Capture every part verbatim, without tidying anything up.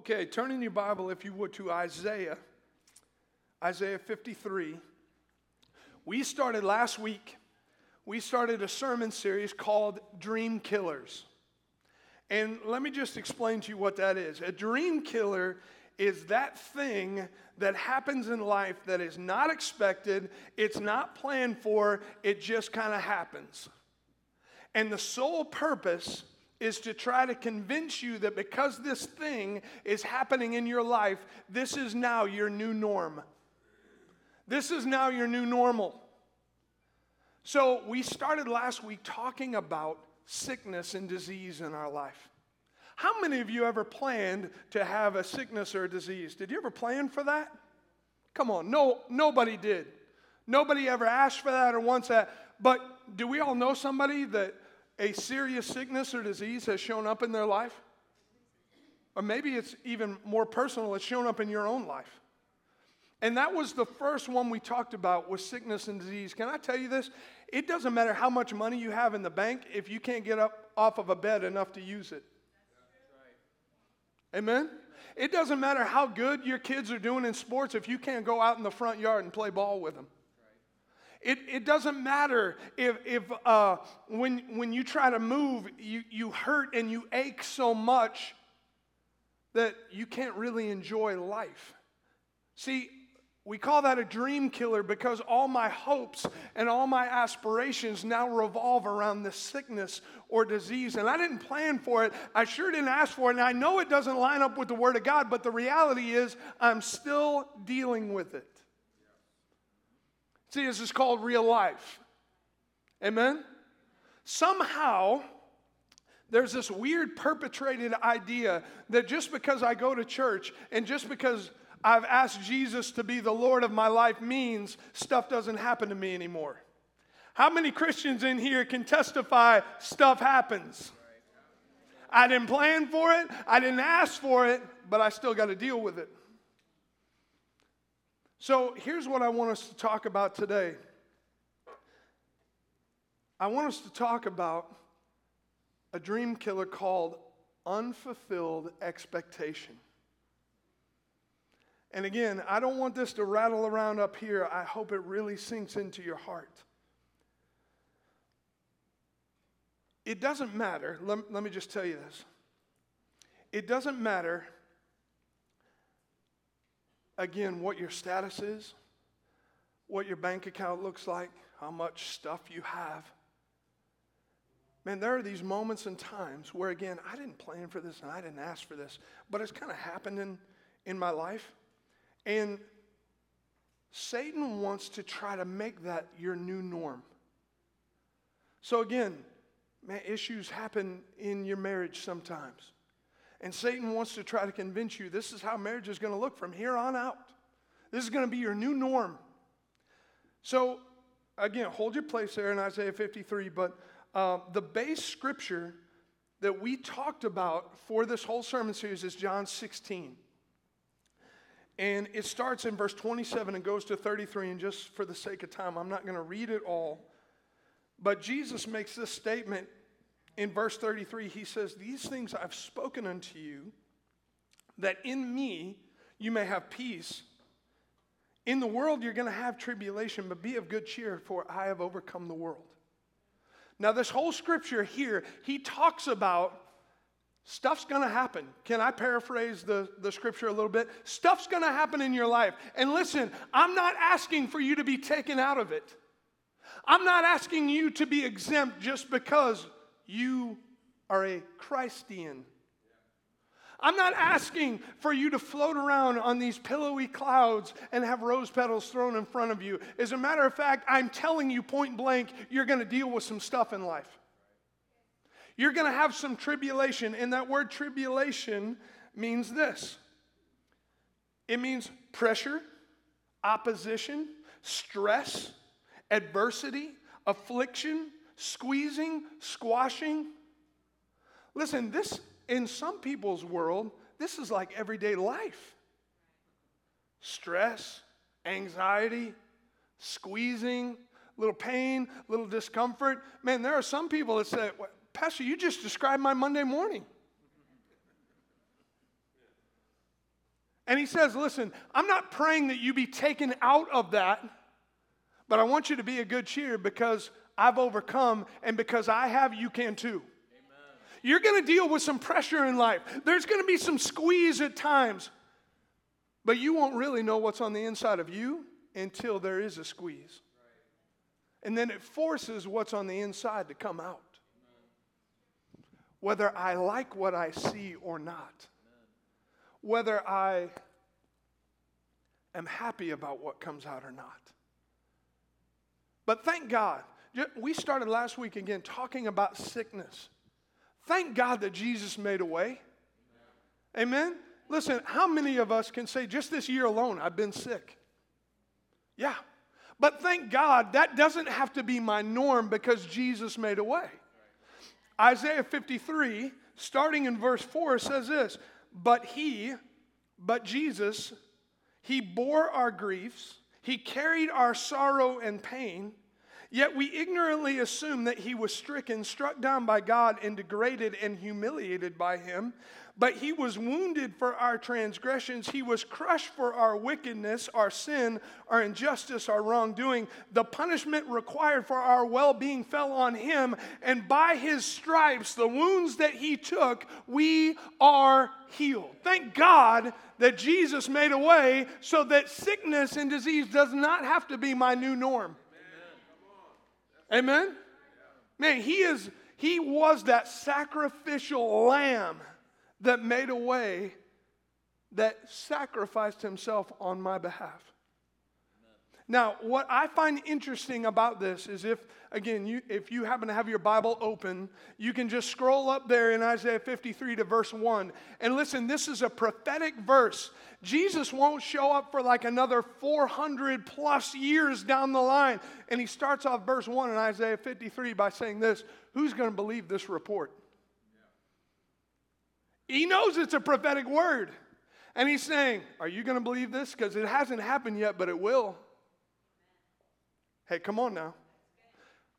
Okay, turn in your Bible, if you would, to Isaiah, Isaiah fifty-three. We started last week, we started a sermon series called Dream Killers. And let me just explain to you what that is. A dream killer is that thing that happens in life that is not expected, it's not planned for, it just kind of happens. And the sole purpose is to try to convince you that because this thing is happening in your life, this is now your new norm. This is now your new normal. So we started last week talking about sickness and disease in our life. How many of you ever planned to have a sickness or a disease? Did you ever plan for that? Come on, no, nobody did. Nobody ever asked for that or wants that. But do we all know somebody that a serious sickness or disease has shown up in their life? Or maybe it's even more personal, it's shown up in your own life. And that was the first one we talked about, was sickness and disease. Can I tell you this? It doesn't matter how much money you have in the bank if you can't get up off of a bed enough to use it. Amen? It doesn't matter how good your kids are doing in sports if you can't go out in the front yard and play ball with them. It, it doesn't matter if, if uh, when, when you try to move, you, you hurt and you ache so much that you can't really enjoy life. See, we call that a dream killer because all my hopes and all my aspirations now revolve around this sickness or disease. And I didn't plan for it. I sure didn't ask for it. And I know it doesn't line up with the Word of God, but the reality is I'm still dealing with it. See, this is called real life. Amen? Somehow, there's this weird perpetrated idea that just because I go to church and just because I've asked Jesus to be the Lord of my life means stuff doesn't happen to me anymore. How many Christians in here can testify stuff happens? I didn't plan for it, I didn't ask for it, but I still got to deal with it. So here's what I want us to talk about today. I want us to talk about a dream killer called unfulfilled expectation. And again, I don't want this to rattle around up here. I hope it really sinks into your heart. It doesn't matter. Let, let me just tell you this. It doesn't matter. Again, what your status is, what your bank account looks like, how much stuff you have. Man, there are these moments and times where, again, I didn't plan for this and I didn't ask for this, but it's kind of happened in, in my life. And Satan wants to try to make that your new norm. So again, man, issues happen in your marriage sometimes. And Satan wants to try to convince you this is how marriage is going to look from here on out. This is going to be your new norm. So, again, hold your place there in Isaiah fifty-three. But uh, the base scripture that we talked about for this whole sermon series is John sixteen. And it starts in verse twenty-seven and goes to thirty-three. And just for the sake of time, I'm not going to read it all. But Jesus makes this statement. In verse thirty-three, he says, "These things I've spoken unto you, that in me you may have peace. In the world you're going to have tribulation, but be of good cheer, for I have overcome the world." Now, this whole scripture here, he talks about stuff's going to happen. Can I paraphrase the, the scripture a little bit? Stuff's going to happen in your life. And listen, I'm not asking for you to be taken out of it. I'm not asking you to be exempt just because you are a Christian. I'm not asking for you to float around on these pillowy clouds and have rose petals thrown in front of you. As a matter of fact, I'm telling you point blank, you're going to deal with some stuff in life. You're going to have some tribulation, and that word tribulation means this. It means pressure, opposition, stress, adversity, affliction, squeezing, squashing. Listen, this, in some people's world, this is like everyday life. Stress, anxiety, squeezing, little pain, little discomfort. Man, there are some people that say, "Pastor, you just described my Monday morning." And he says, listen, I'm not praying that you be taken out of that, but I want you to be a good cheer because I've overcome, and because I have, you can too. Amen. You're going to deal with some pressure in life. There's going to be some squeeze at times, but you won't really know what's on the inside of you until there is a squeeze. Right. And then it forces what's on the inside to come out. Amen. Whether I like what I see or not. Whether I am happy about what comes out or not. But thank God, we started last week again talking about sickness. Thank God that Jesus made a way. Amen? Listen, how many of us can say just this year alone, I've been sick? Yeah. But thank God that doesn't have to be my norm because Jesus made a way. Isaiah fifty-three, starting in verse four, says this. But he, but Jesus, he bore our griefs, he carried our sorrow and pain, yet we ignorantly assume that he was stricken, struck down by God, and degraded and humiliated by him. But he was wounded for our transgressions, he was crushed for our wickedness, our sin, our injustice, our wrongdoing. The punishment required for our well-being fell on him, and by his stripes, the wounds that he took, we are healed. Thank God that Jesus made a way so that sickness and disease does not have to be my new norm. Amen? Amen? Man, he is, he was that sacrificial lamb that made a way, that sacrificed himself on my behalf. Amen. Now, what I find interesting about this is if, again, you, if you happen to have your Bible open, you can just scroll up there in Isaiah fifty-three to verse one. And listen, this is a prophetic verse. Jesus won't show up for like another four hundred plus years down the line. And he starts off verse one in Isaiah fifty-three by saying this, who's going to believe this report? He knows it's a prophetic word. And he's saying, are you going to believe this? Because it hasn't happened yet, but it will. Hey, come on now.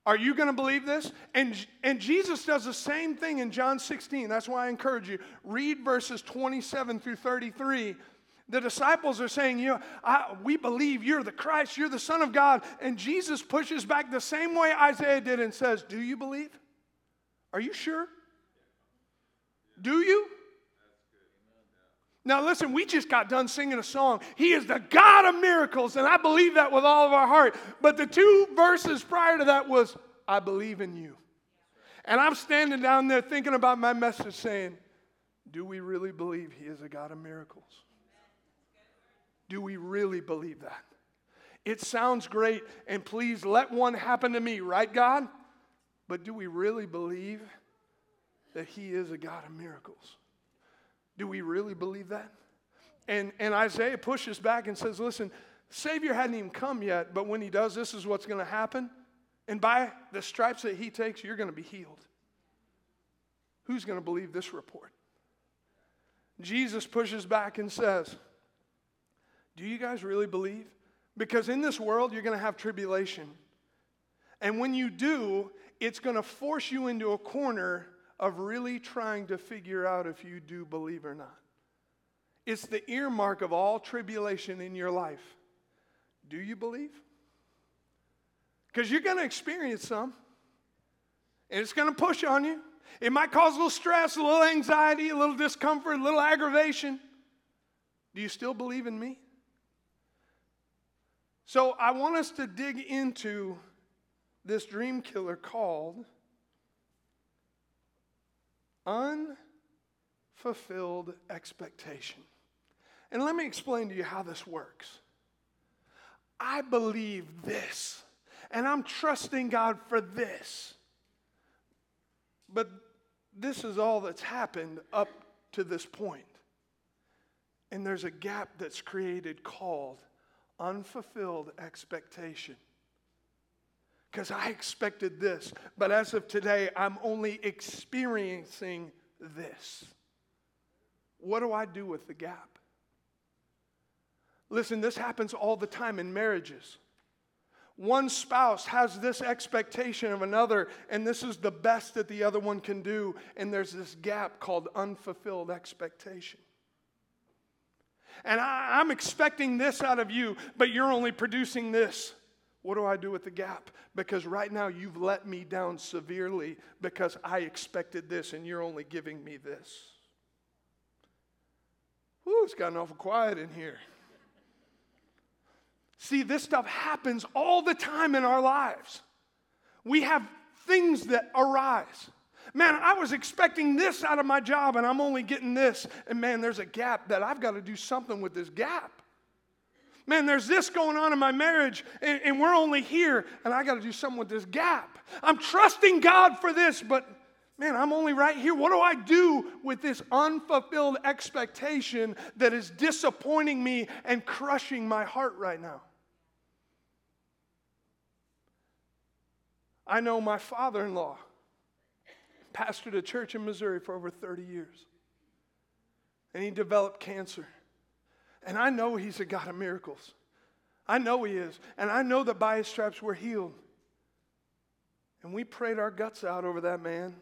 Are you going to believe this? And, and Jesus does the same thing in John sixteen. That's why I encourage you. Read verses twenty-seven through thirty-three. The disciples are saying, you know, I, we believe you're the Christ, you're the Son of God. And Jesus pushes back the same way Isaiah did and says, do you believe? Are you sure? Do you? Now listen, we just got done singing a song. He is the God of miracles, and I believe that with all of our heart. But the two verses prior to that was, I believe in you. And I'm standing down there thinking about my message saying, do we really believe he is a God of miracles? Do we really believe that? It sounds great, and please let one happen to me, right, God? But do we really believe that he is a God of miracles? Do we really believe that? And and Isaiah pushes back and says, listen, Savior hadn't even come yet, but when he does, this is what's going to happen. And by the stripes that he takes, you're going to be healed. Who's going to believe this report? Jesus pushes back and says, do you guys really believe? Because in this world, you're going to have tribulation. And when you do, it's going to force you into a corner of really trying to figure out if you do believe or not. It's the earmark of all tribulation in your life. Do you believe? Because you're going to experience some. And it's going to push on you. It might cause a little stress, a little anxiety, a little discomfort, a little aggravation. Do you still believe in me? So I want us to dig into this dream killer called unfulfilled expectation. And let me explain to you how this works. I believe this, and I'm trusting God for this. But this is all that's happened up to this point. And there's a gap that's created called unfulfilled expectation. Because I expected this, but as of today, I'm only experiencing this. What do I do with the gap? Listen, this happens all the time in marriages. One spouse has this expectation of another, and this is the best that the other one can do, and there's this gap called unfulfilled expectation. and I, I'm expecting this out of you, but you're only producing this. What do I do with the gap? Because right now you've let me down severely because I expected this and you're only giving me this. Ooh, it's gotten awful quiet in here. See, this stuff happens all the time in our lives. We have things that arise. Man, I was expecting this out of my job and I'm only getting this. And man, there's a gap that I've got to do something with this gap. Man, there's this going on in my marriage and, and we're only here and I got to do something with this gap. I'm trusting God for this, but man, I'm only right here. What do I do with this unfulfilled expectation that is disappointing me and crushing my heart right now? I know my father-in-law pastored a church in Missouri for over thirty years. And he developed cancer. And I know he's a God of miracles. I know he is. And I know that by his stripes we're healed. And we prayed our guts out over that man.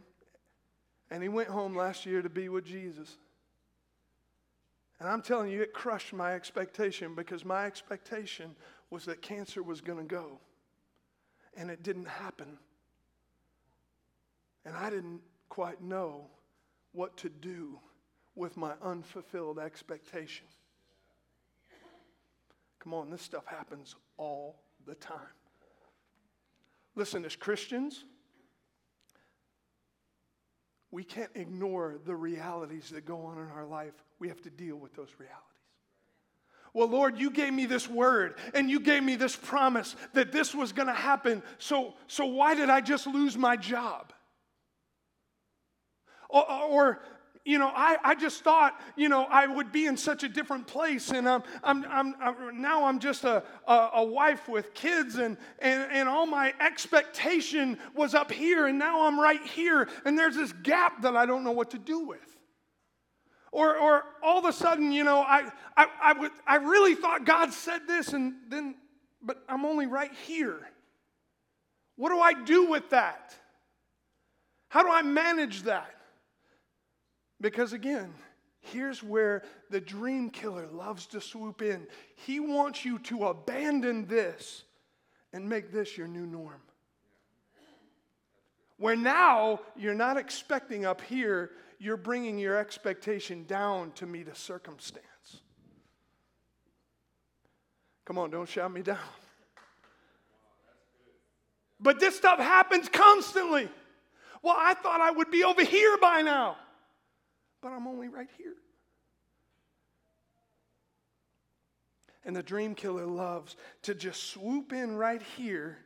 And he went home last year to be with Jesus. And I'm telling you, it crushed my expectation because my expectation was that cancer was going to go. And it didn't happen. And I didn't quite know what to do with my unfulfilled expectation. Come on, this stuff happens all the time. Listen, as Christians, we can't ignore the realities that go on in our life. We have to deal with those realities. Well, Lord, you gave me this word and you gave me this promise that this was going to happen. So, so why did I just lose my job? Or, or you know, I, I just thought, you know, I would be in such a different place, and I'm I'm I'm, I'm now I'm just a, a a wife with kids, and and and all my expectation was up here, and now I'm right here, and there's this gap that I don't know what to do with. Or or all of a sudden, you know, I I I would I really thought God said this, and then, but I'm only right here. What do I do with that? How do I manage that? Because again, here's where the dream killer loves to swoop in. He wants you to abandon this and make this your new norm. Where now you're not expecting up here, you're bringing your expectation down to meet a circumstance. Come on, don't shout me down. But this stuff happens constantly. Well, I thought I would be over here by now. But I'm only right here. And the dream killer loves to just swoop in right here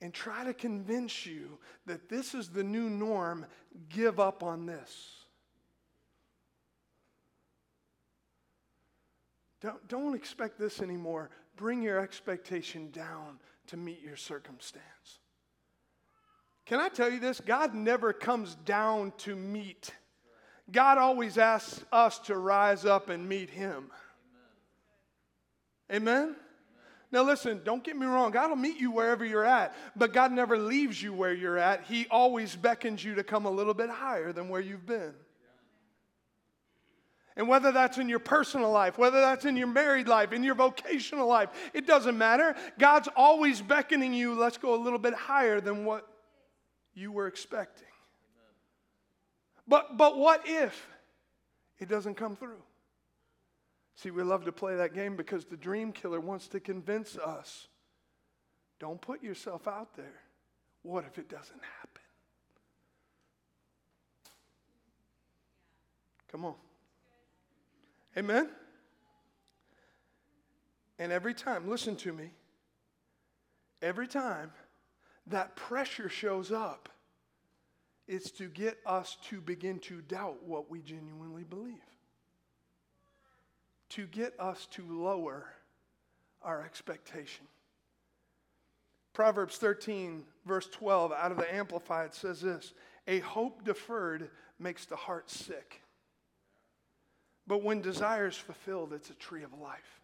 and try to convince you that this is the new norm. Give up on this. Don't, don't expect this anymore. Bring your expectation down to meet your circumstance. Can I tell you this? God never comes down to meet. God always asks us to rise up and meet him. Amen. Amen? Amen? Now listen, don't get me wrong. God will meet you wherever you're at, but God never leaves you where you're at. He always beckons you to come a little bit higher than where you've been. And whether that's in your personal life, whether that's in your married life, in your vocational life, it doesn't matter. God's always beckoning you, let's go a little bit higher than what you were expecting. But but what if it doesn't come through? See, we love to play that game because the dream killer wants to convince us, don't put yourself out there. What if it doesn't happen? Come on. Amen? And every time, listen to me, every time that pressure shows up, it's to get us to begin to doubt what we genuinely believe. To get us to lower our expectation. Proverbs thirteen, verse twelve, out of the Amplified says this, a hope deferred makes the heart sick. But when desire is fulfilled, it's a tree of life.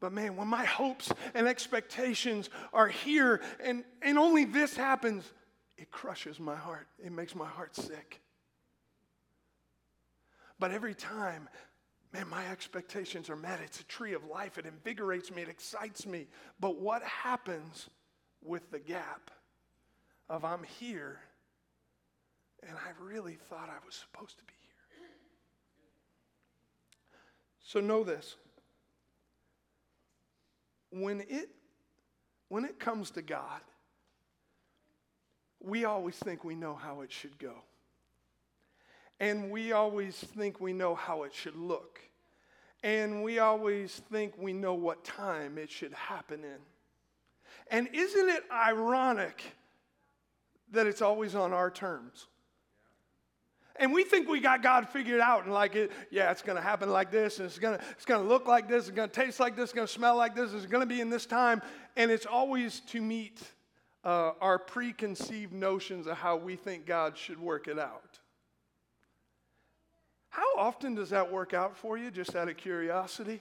But man, when my hopes and expectations are here and, and only this happens, it crushes my heart. It makes my heart sick. But every time, man, my expectations are met. It's a tree of life. It invigorates me. It excites me. But what happens with the gap of I'm here and I really thought I was supposed to be here? So know this. When it, when it comes to God, we always think we know how it should go. And we always think we know how it should look. And we always think we know what time it should happen in. And isn't it ironic that it's always on our terms? And we think we got God figured out, and like, it, yeah, it's going to happen like this, and it's going to it's going to look like this, it's going to taste like this, it's going to smell like this, it's going to be in this time, and it's always to meet uh, our preconceived notions of how we think God should work it out. How often does that work out for you, just out of curiosity?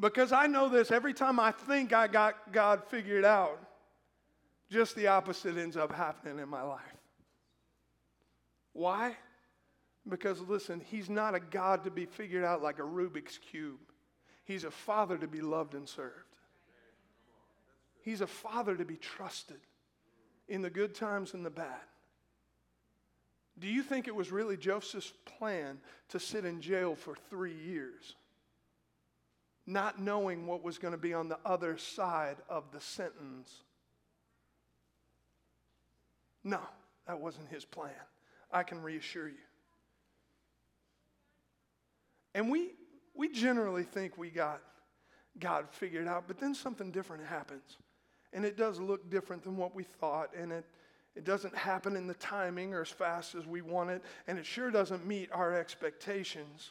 Because I know this, every time I think I got God figured out, just the opposite ends up happening in my life. Why? Because listen, he's not a God to be figured out like a Rubik's Cube. He's a father to be loved and served. He's a father to be trusted in the good times and the bad. Do you think it was really Joseph's plan to sit in jail for three years, not knowing what was going to be on the other side of the sentence? No, that wasn't his plan. I can reassure you. And we we generally think we got God figured out, but then something different happens. And it does look different than what we thought, and it, it doesn't happen in the timing or as fast as we want it, and it sure doesn't meet our expectations.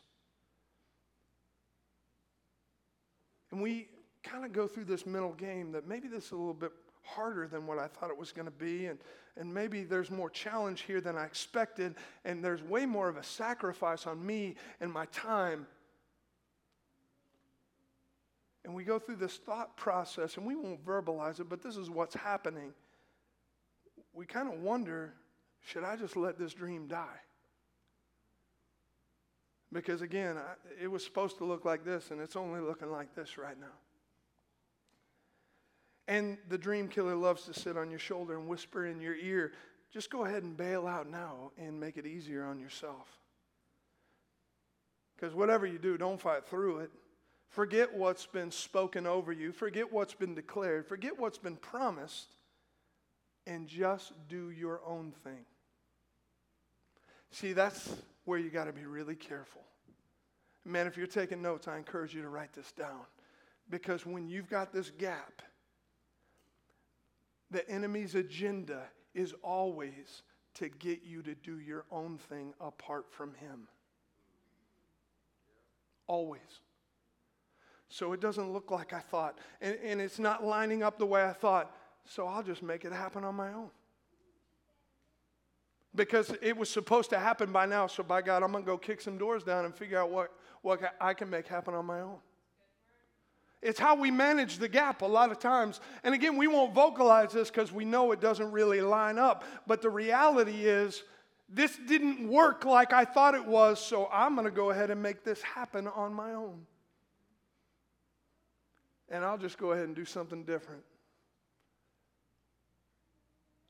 And we kind of go through this mental game that maybe this is a little bit harder than what I thought it was going to be, and and maybe there's more challenge here than I expected, and there's way more of a sacrifice on me and my time. And we go through this thought process, and we won't verbalize it, but this is what's happening. We kind of wonder, should I just let this dream die? Because again, I, it was supposed to look like this, and it's only looking like this right now. And the dream killer loves to sit on your shoulder and whisper in your ear, just go ahead and bail out now and make it easier on yourself. Because whatever you do, don't fight through it. Forget what's been spoken over you. Forget what's been declared. Forget what's been promised. And just do your own thing. See, that's where you got to be really careful. Man, if you're taking notes, I encourage you to write this down. Because when you've got this gap, the enemy's agenda is always to get you to do your own thing apart from him. Always. So it doesn't look like I thought. And, and it's not lining up the way I thought. So I'll just make it happen on my own. Because it was supposed to happen by now. So by God, I'm going to go kick some doors down and figure out what, what I can make happen on my own. It's how we manage the gap a lot of times. And again, we won't vocalize this because we know it doesn't really line up. But the reality is, this didn't work like I thought it was, so I'm going to go ahead and make this happen on my own. And I'll just go ahead and do something different.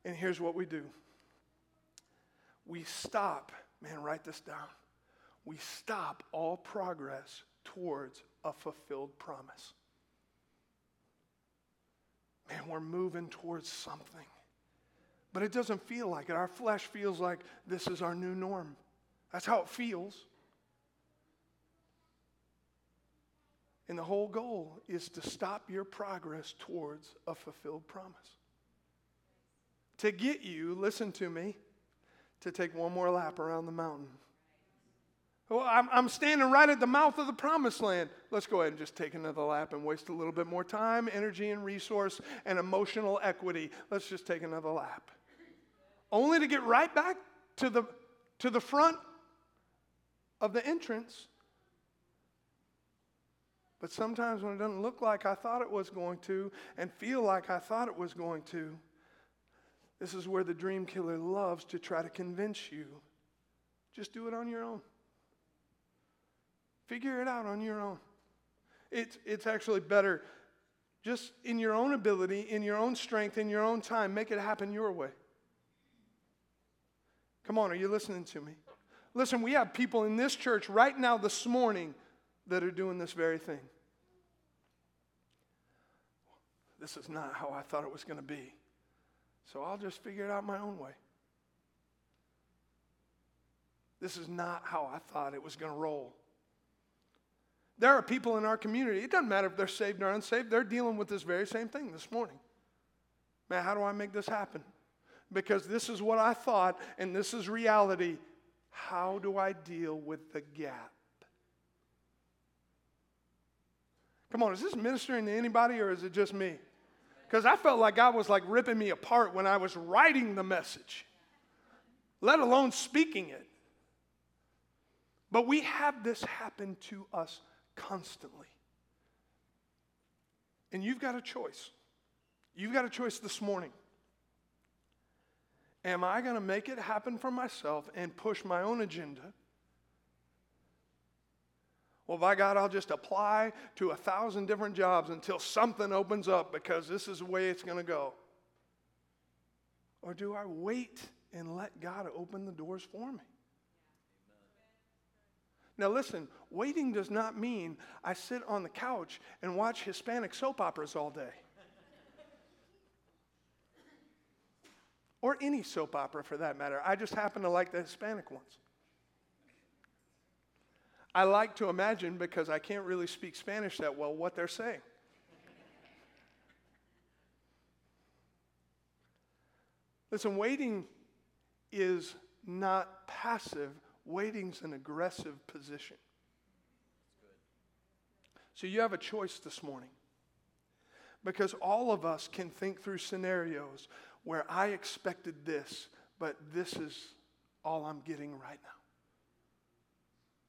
And here's what we do. We stop. Man, write this down. We stop all progress towards a fulfilled promise. Man, we're moving towards something. But it doesn't feel like it. Our flesh feels like this is our new norm. That's how it feels. And the whole goal is to stop your progress towards a fulfilled promise. To get you, listen to me, to take one more lap around the mountain. Well, I'm, I'm standing right at the mouth of the promised land. Let's go ahead and just take another lap and waste a little bit more time, energy, and resource, and emotional equity. Let's just take another lap. Only to get right back to the, to the front of the entrance. But sometimes when it doesn't look like I thought it was going to and feel like I thought it was going to, this is where the dream killer loves to try to convince you, just do it on your own. Figure it out on your own. It's, it's actually better just in your own ability, in your own strength, in your own time. Make it happen your way. Come on, are you listening to me? Listen, we have people in this church right now this morning that are doing this very thing. This is not how I thought it was going to be, so I'll just figure it out my own way. This is not how I thought it was going to roll. There are people in our community, it doesn't matter if they're saved or unsaved, they're dealing with this very same thing this morning. Man, how do I make this happen? Because this is what I thought and this is reality. How do I deal with the gap? Come on, is this ministering to anybody or is it just me? Because I felt like God was like ripping me apart when I was writing the message, let alone speaking it. But we have this happen to us constantly. And you've got a choice. You've got a choice this morning. Am I going to make it happen for myself and push my own agenda? Well, by God, I'll just apply to a thousand different jobs until something opens up because this is the way it's going to go. Or do I wait and let God open the doors for me? Now listen, waiting does not mean I sit on the couch and watch Hispanic soap operas all day. Or any soap opera for that matter. I just happen to like the Hispanic ones. I like to imagine, because I can't really speak Spanish that well, what they're saying. Listen, waiting is not passive. Waiting's an aggressive position. So you have a choice this morning. Because all of us can think through scenarios where I expected this, but this is all I'm getting right now.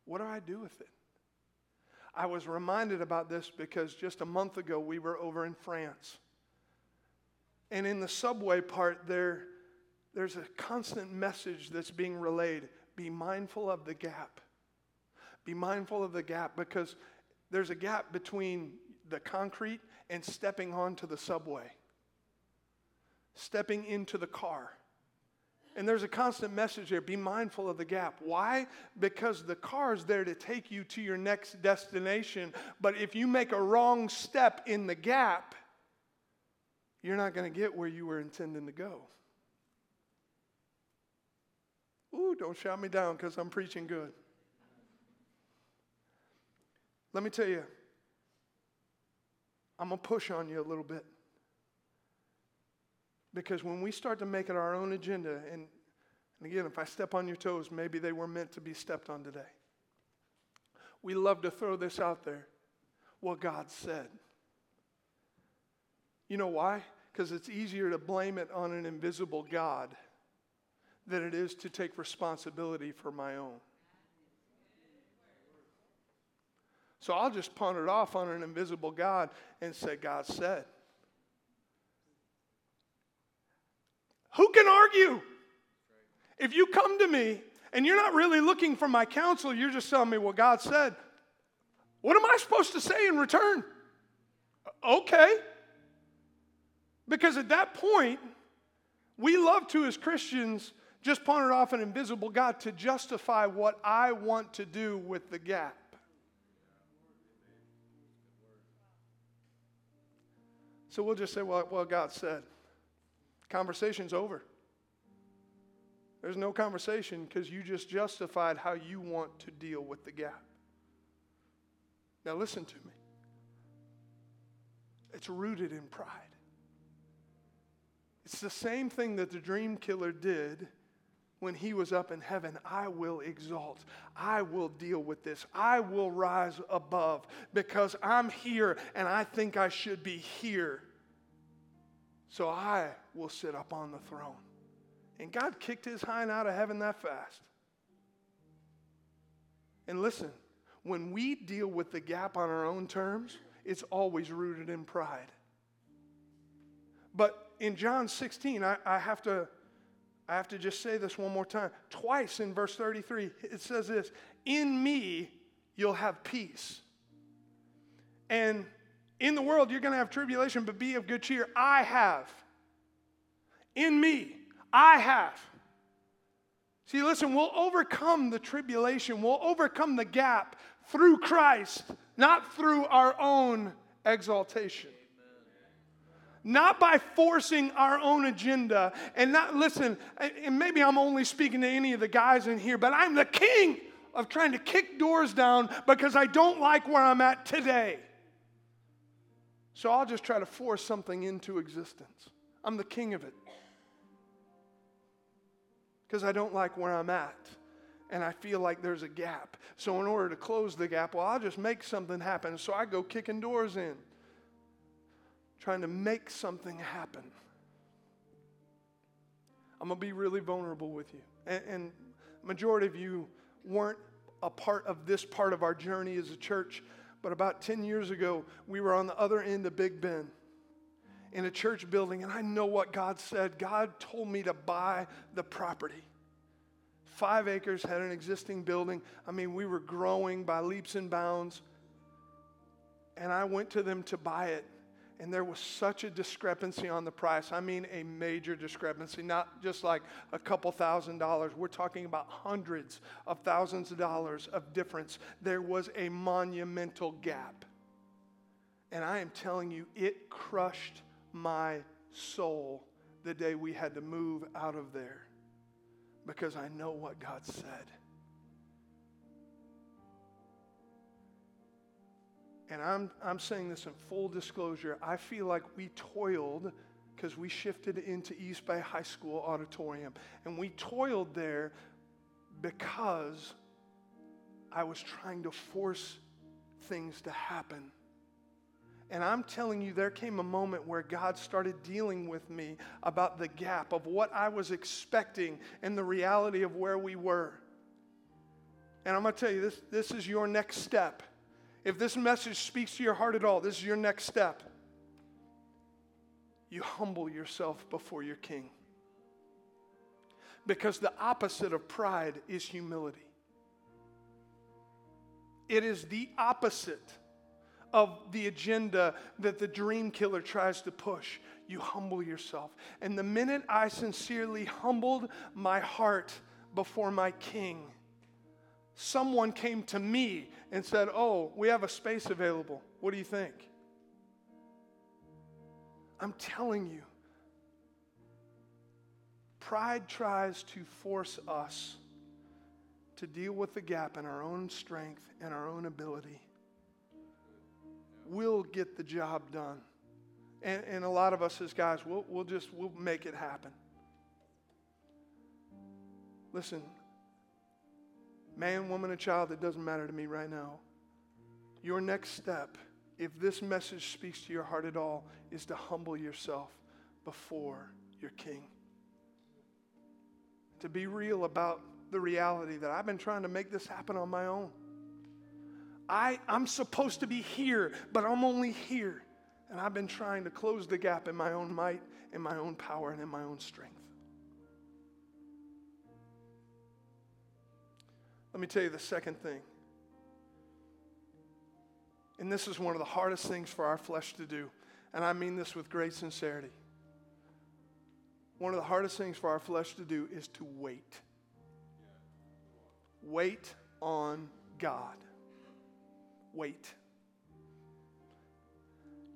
What do I do with it? I was reminded about this because just a month ago we were over in France. And in the subway part there, there's a constant message that's being relayed. Be mindful of the gap. Be mindful of the gap because there's a gap between the concrete and stepping onto the subway, stepping into the car. And there's a constant message there. Be mindful of the gap. Why? Because the car is there to take you to your next destination. But if you make a wrong step in the gap, you're not going to get where you were intending to go. Ooh, don't shout me down because I'm preaching good. Let me tell you, I'm going to push on you a little bit. Because when we start to make it our own agenda, and, and again, if I step on your toes, maybe they were meant to be stepped on today. We love to throw this out there, what God said. You know why? Because it's easier to blame it on an invisible God than it is to take responsibility for my own. So I'll just pawn it off on an invisible God and say, God said. Who can argue? If you come to me and you're not really looking for my counsel, you're just telling me what God said. What am I supposed to say in return? Okay. Because at that point, we love to, as Christians, just pawn it off an invisible God to justify what I want to do with the gap. So we'll just say, well, well God said. Conversation's over. There's no conversation because you just justified how you want to deal with the gap. Now listen to me. It's rooted in pride. It's the same thing that the dream killer did when he was up in heaven. I will exalt. I will deal with this. I will rise above because I'm here and I think I should be here. So I will sit up on the throne. And God kicked his hind out of heaven that fast. And listen, when we deal with the gap on our own terms, it's always rooted in pride. But in John sixteen, I, I have to I have to just say this one more time. Twice in verse thirty-three, it says this, in me you'll have peace. And in the world, you're going to have tribulation, but be of good cheer. I have. In me, I have. See, listen, we'll overcome the tribulation. We'll overcome the gap through Christ, not through our own exaltation. Not by forcing our own agenda. And not, listen, and maybe I'm only speaking to any of the guys in here, but I'm the king of trying to kick doors down because I don't like where I'm at today. So I'll just try to force something into existence. I'm the king of it. Because I don't like where I'm at. And I feel like there's a gap. So in order to close the gap, well, I'll just make something happen. So I go kicking doors in. Trying to make something happen. I'm going to be really vulnerable with you. And, and majority of you weren't a part of this part of our journey as a church. But about ten years ago, we were on the other end of Big Ben in a church building, and I know what God said. God told me to buy the property. Five acres, had an existing building. I mean, we were growing by leaps and bounds. And I went to them to buy it, and there was such a discrepancy on the price. I mean, a major discrepancy, not just like a couple thousand dollars. We're talking about hundreds of thousands of dollars of difference. There was a monumental gap. And I am telling you, it crushed my soul the day we had to move out of there, because I know what God said. And I'm I'm saying this in full disclosure. I feel like we toiled, because we shifted into East Bay High School auditorium, and we toiled there because I was trying to force things to happen. And I'm telling you, there came a moment where God started dealing with me about the gap of what I was expecting and the reality of where we were. And I'm going to tell you, this, this is your next step. If this message speaks to your heart at all, this is your next step. You humble yourself before your king. Because the opposite of pride is humility. It is the opposite of the agenda that the dream killer tries to push. You humble yourself. And the minute I sincerely humbled my heart before my king, someone came to me and said, "Oh, we have a space available. What do you think?" I'm telling you, pride tries to force us to deal with the gap in our own strength and our own ability. We'll get the job done. And, and a lot of us as guys, we'll, we'll just, we'll make it happen. Listen, man, woman, and child, it doesn't matter to me right now. Your next step, if this message speaks to your heart at all, is to humble yourself before your king. To be real about the reality that I've been trying to make this happen on my own. I, I'm supposed to be here, but I'm only here. And I've been trying to close the gap in my own might, in my own power, and in my own strength. Let me tell you the second thing. And this is one of the hardest things for our flesh to do. And I mean this with great sincerity. One of the hardest things for our flesh to do is to wait. Wait on God. Wait.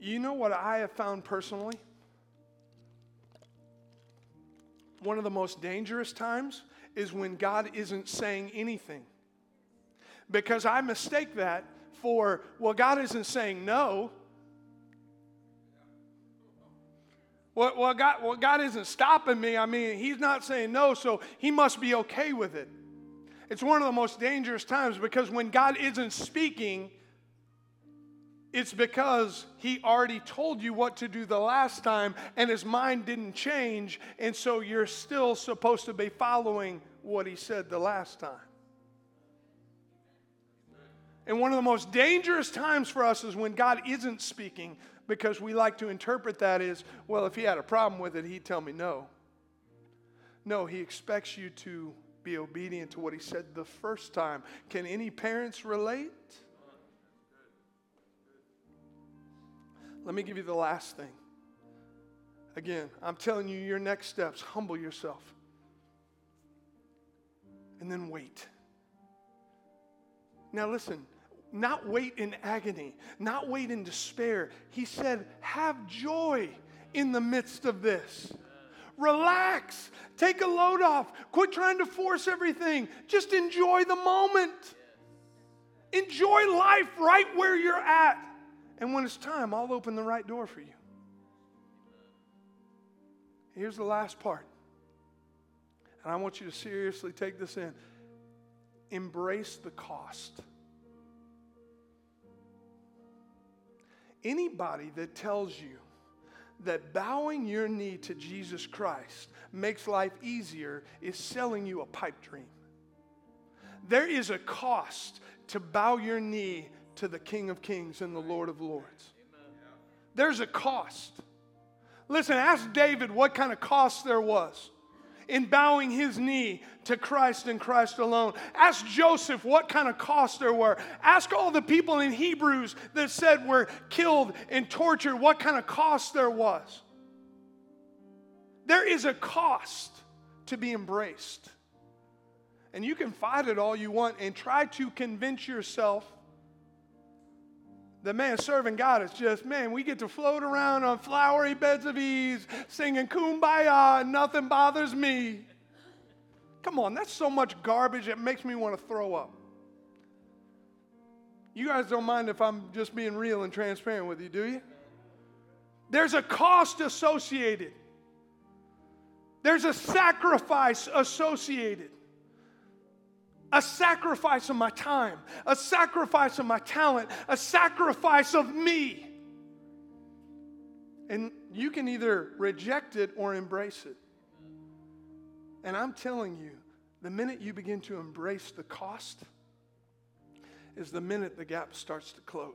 You know what I have found personally? One of the most dangerous times is when God isn't saying anything. Because I mistake that for, well, God isn't saying no. Well, well, God, well, God isn't stopping me. I mean, he's not saying no, so he must be okay with it. It's one of the most dangerous times, because when God isn't speaking, it's because he already told you what to do the last time, and his mind didn't change, and so you're still supposed to be following what he said the last time. And one of the most dangerous times for us is when God isn't speaking, because we like to interpret that as, well, if he had a problem with it, he'd tell me no. No, he expects you to be obedient to what he said the first time. Can any parents relate? Let me give you the last thing. Again, I'm telling you, your next steps, humble yourself. And then wait. Now listen, not wait in agony, not wait in despair. He said, have joy in the midst of this. Relax. Take a load off. Quit trying to force everything. Just enjoy the moment. Enjoy life right where you're at. And when it's time, I'll open the right door for you. Here's the last part. And I want you to seriously take this in. Embrace the cost. Anybody that tells you that bowing your knee to Jesus Christ makes life easier is selling you a pipe dream. There is a cost to bow your knee to the King of Kings and the Lord of Lords. There's a cost. Listen, ask David what kind of cost there was in bowing his knee to Christ and Christ alone. Ask Joseph what kind of costs there were. Ask all the people in Hebrews that said were killed and tortured what kind of cost there was. There is a cost to be embraced. And you can fight it all you want and try to convince yourself that, man, serving God is just, man, we get to float around on flowery beds of ease, singing kumbaya, and nothing bothers me. Come on, that's so much garbage it makes me want to throw up. You guys don't mind if I'm just being real and transparent with you, do you? There's a cost associated. There's a sacrifice associated. A sacrifice of my time, a sacrifice of my talent, a sacrifice of me. And you can either reject it or embrace it. And I'm telling you, the minute you begin to embrace the cost is the minute the gap starts to close.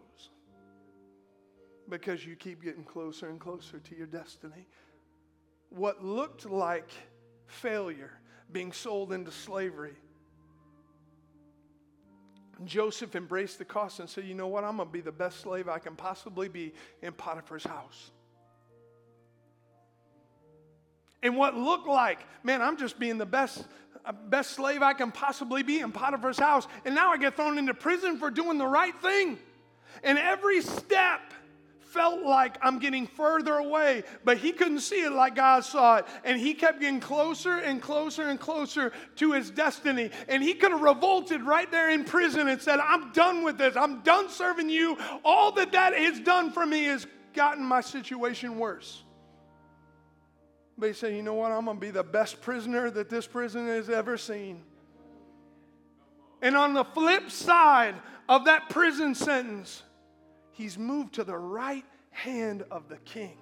Because you keep getting closer and closer to your destiny. What looked like failure, being sold into slavery, Joseph embraced the cost and said, you know what, I'm going to be the best slave I can possibly be in Potiphar's house. And what looked like, man, I'm just being the best, best slave I can possibly be in Potiphar's house. And now I get thrown into prison for doing the right thing. And every step felt like I'm getting further away, but he couldn't see it like God saw it. And he kept getting closer and closer and closer to his destiny. And he could have revolted right there in prison and said, I'm done with this. I'm done serving you. All that that has done for me has gotten my situation worse. But he said, you know what? I'm going to be the best prisoner that this prison has ever seen. And on the flip side of that prison sentence, he's moved to the right hand of the King.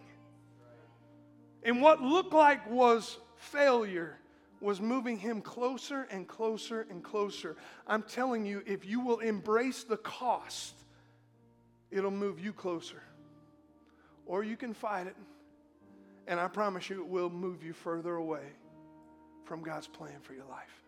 And what looked like was failure was moving him closer and closer and closer. I'm telling you, if you will embrace the cost, it'll move you closer. Or you can fight it, and I promise you it will move you further away from God's plan for your life.